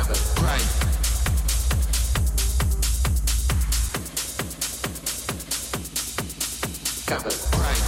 ever bright. Ever bright.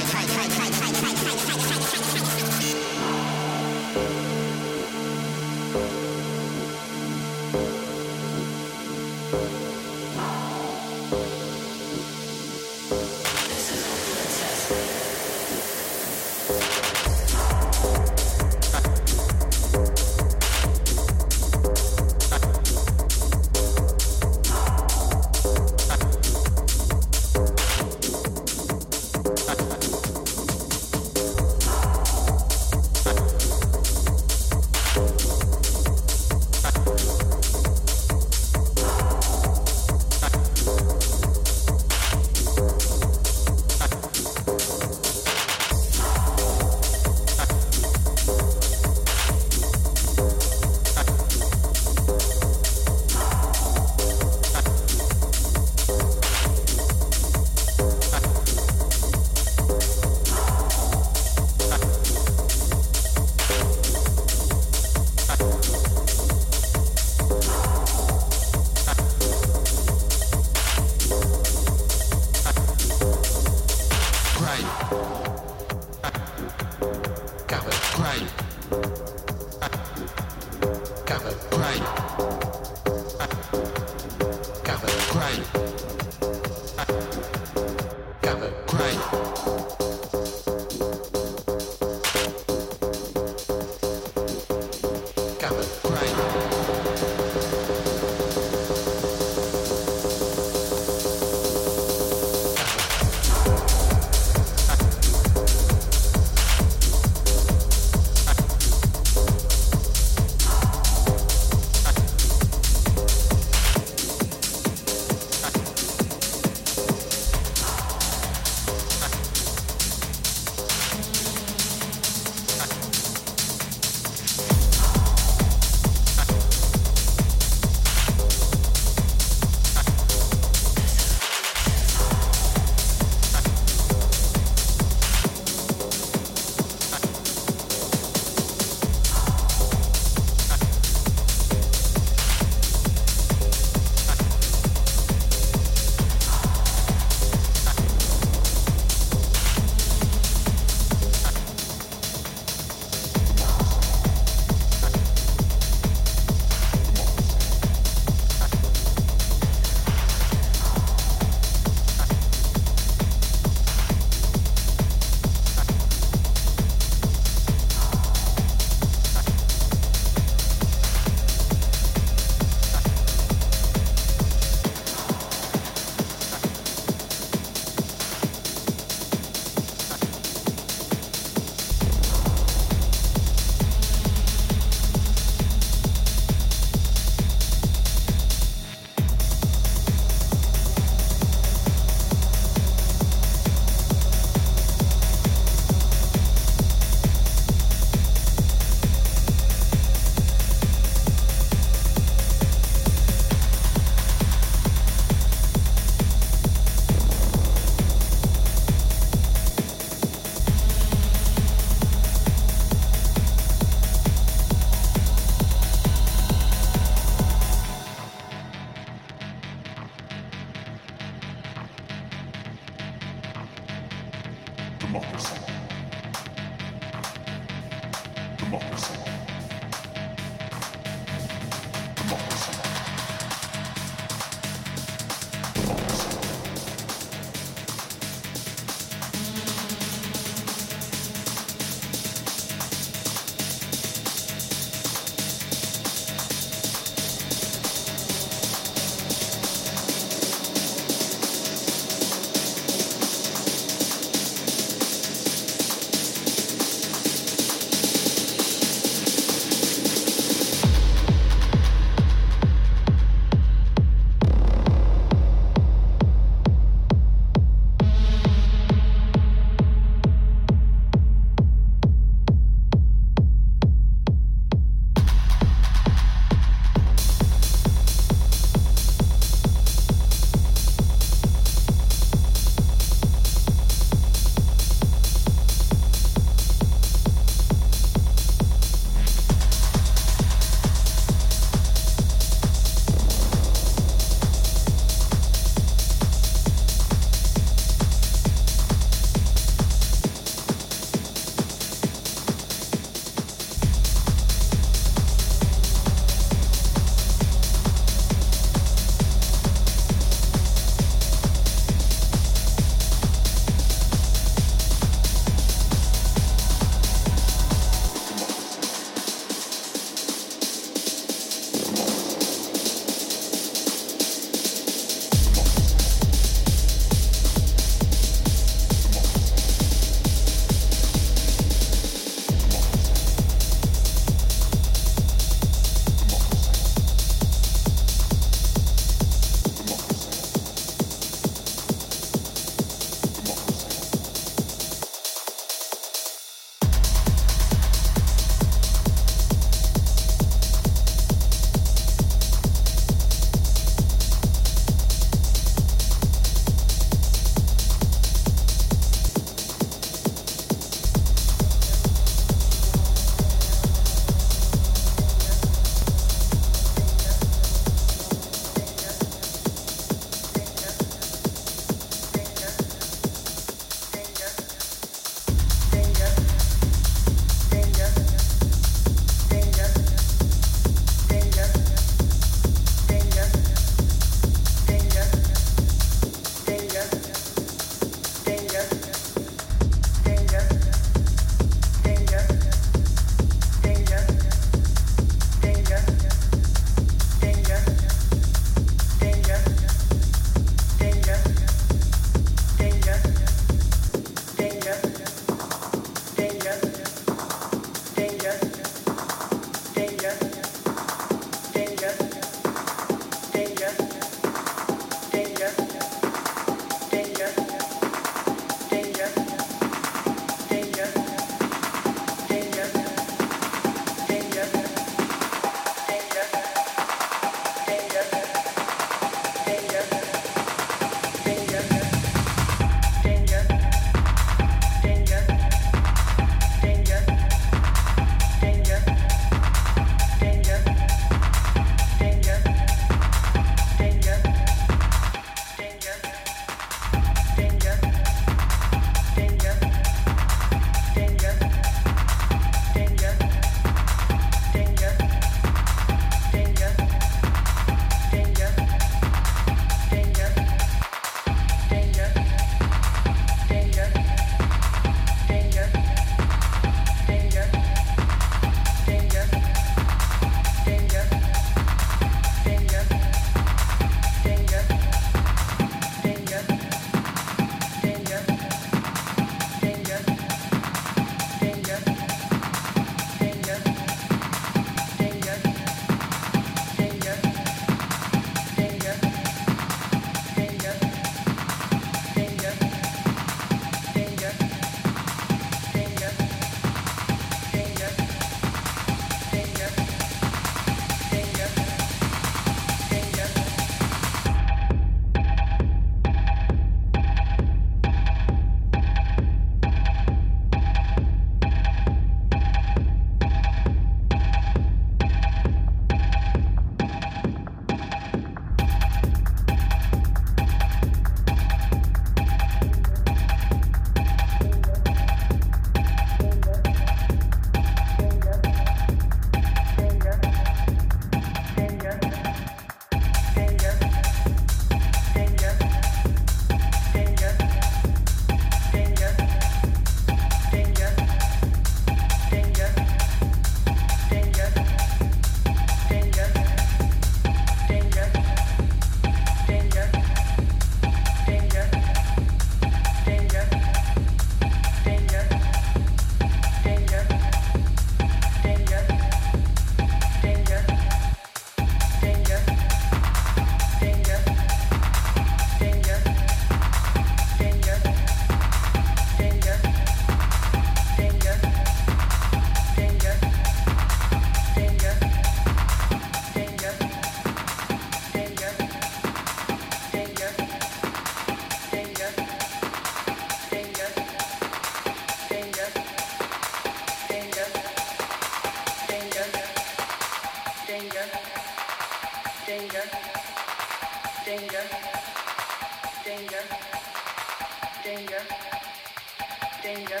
danger.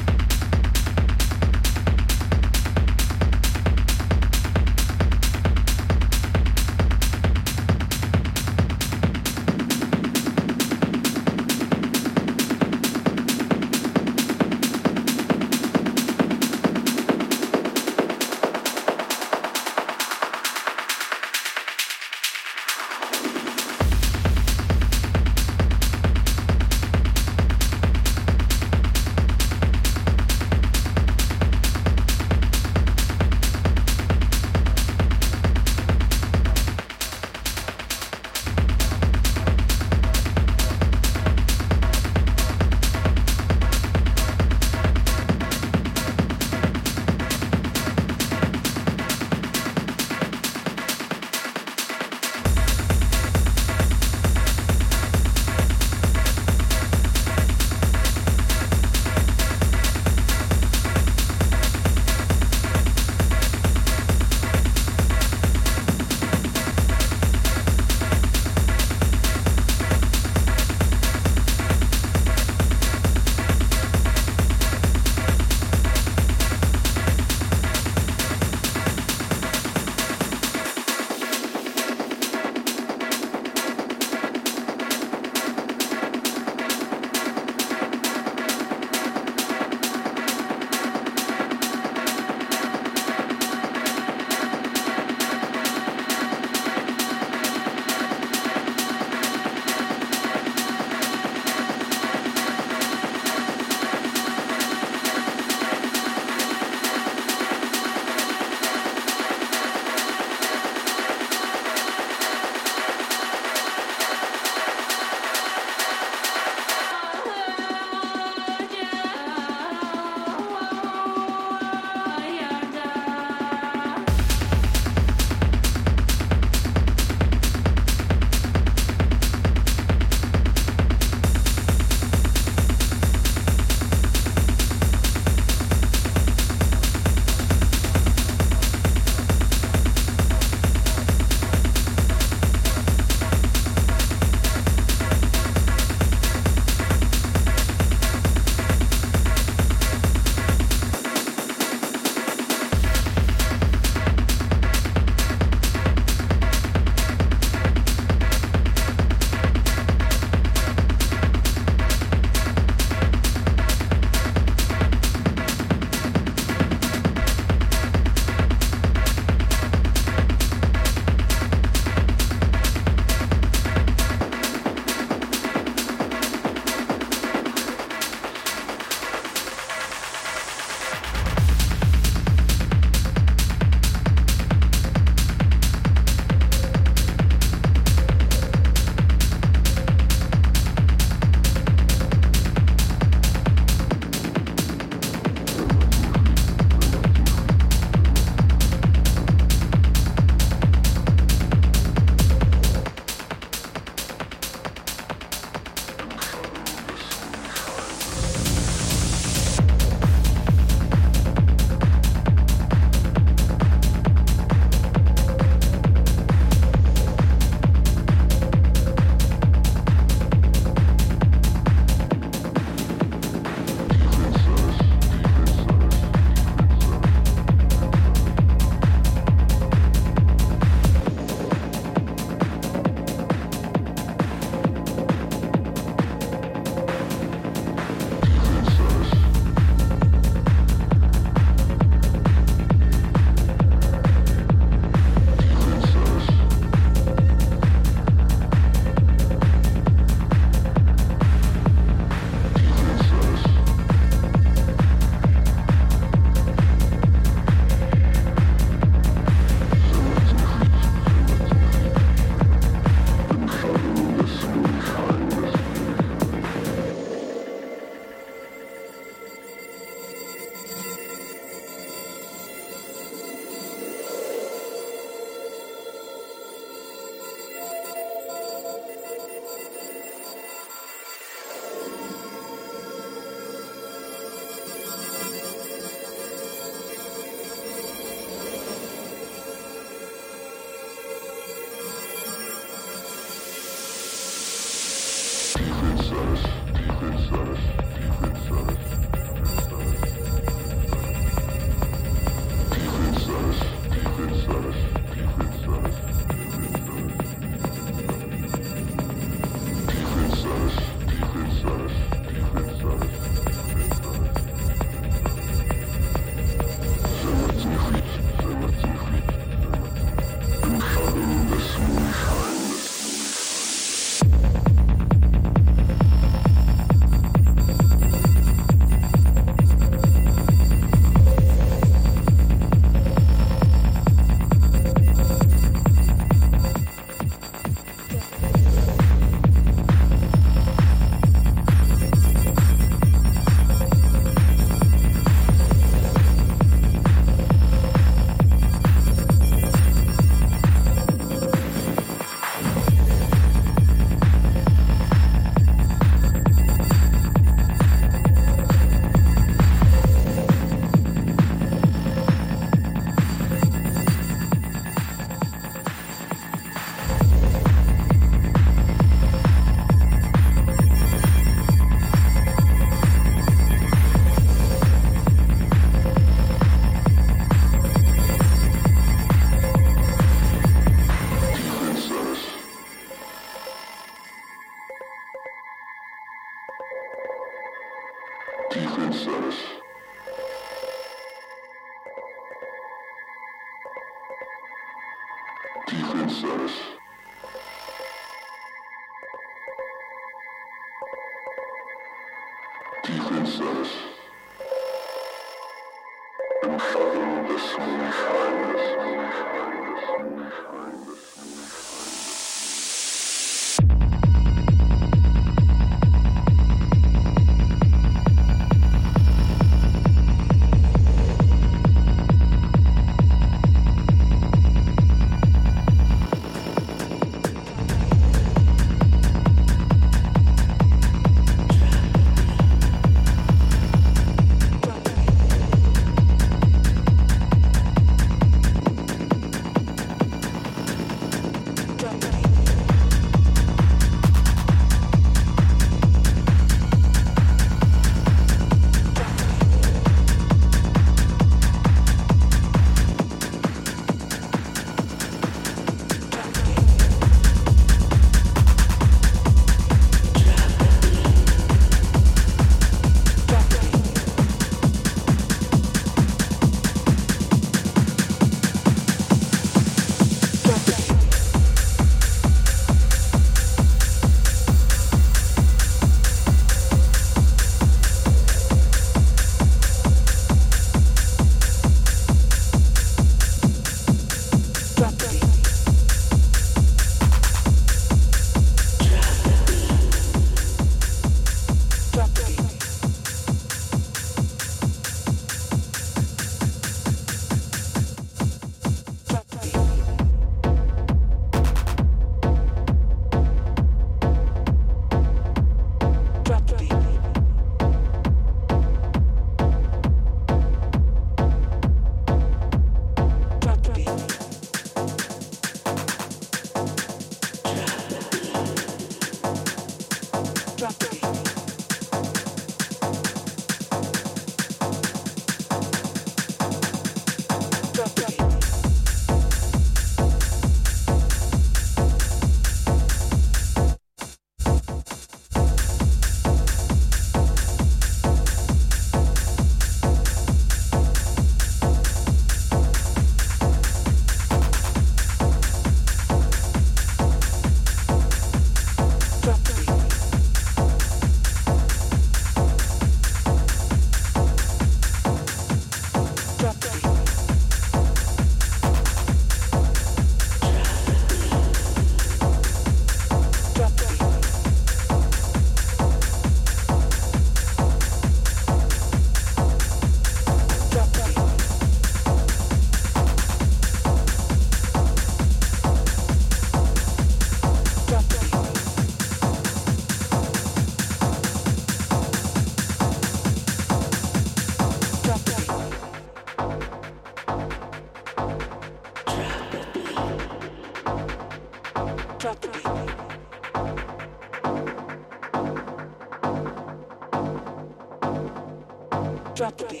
Drop the beat.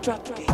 Drop the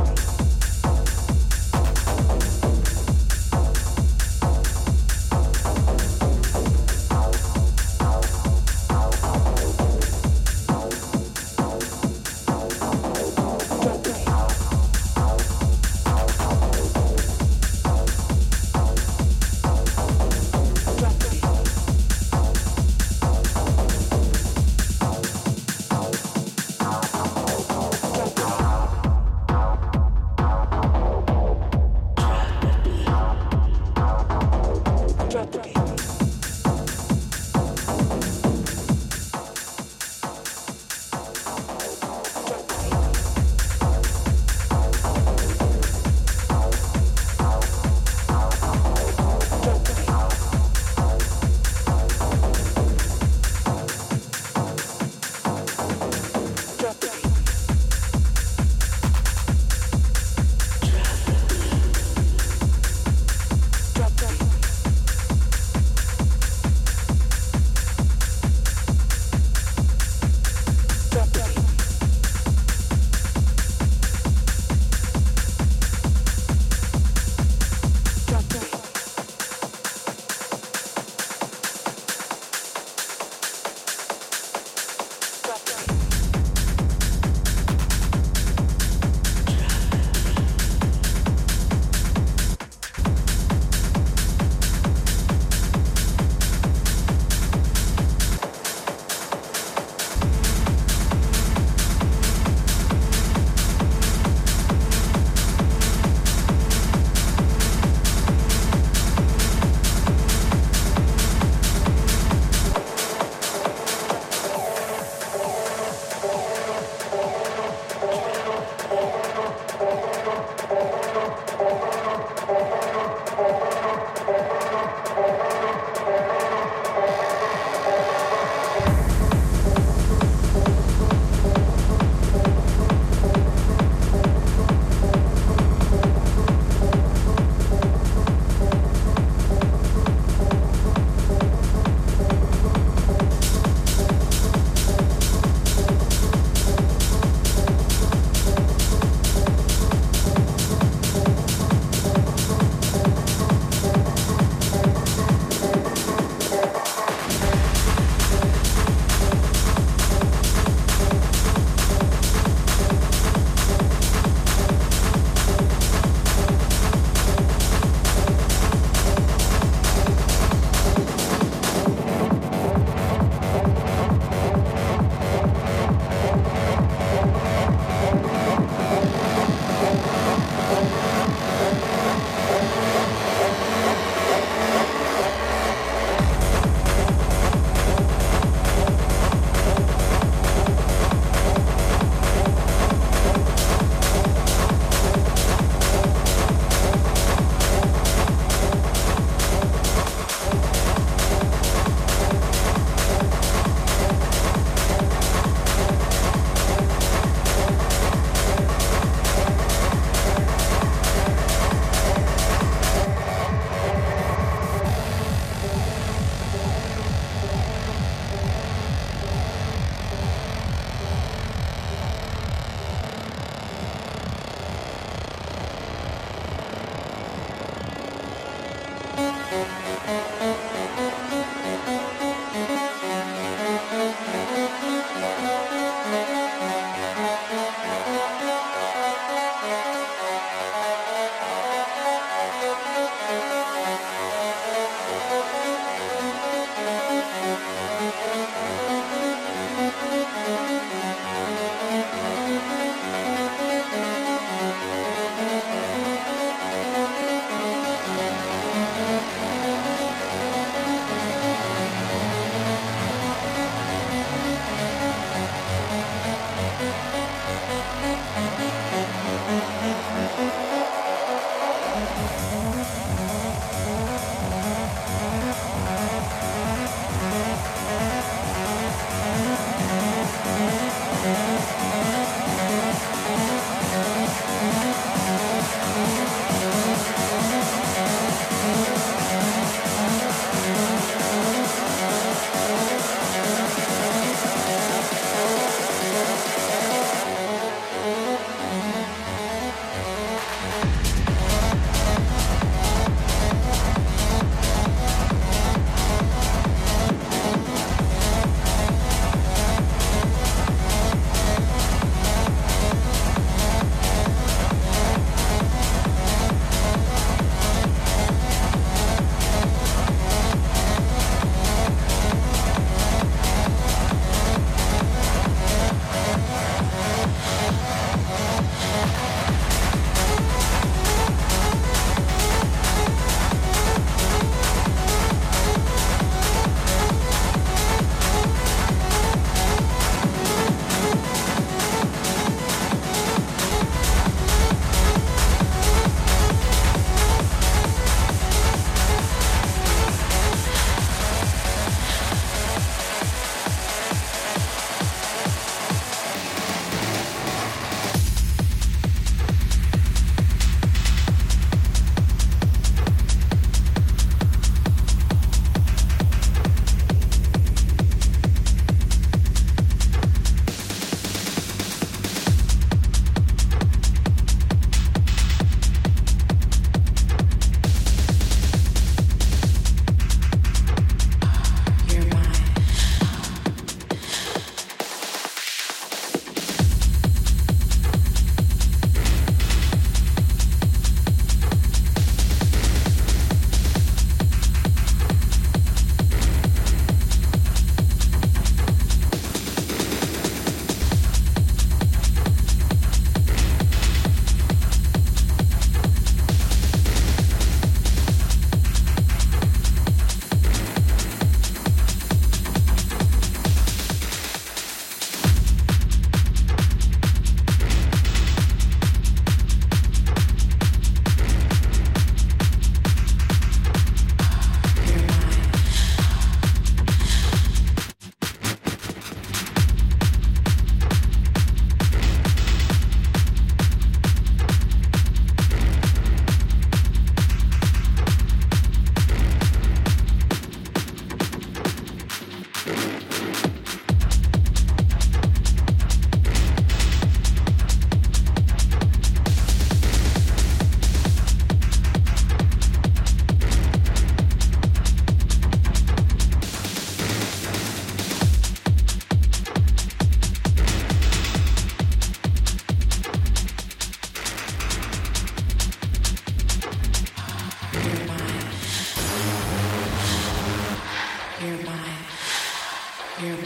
You're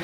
mine.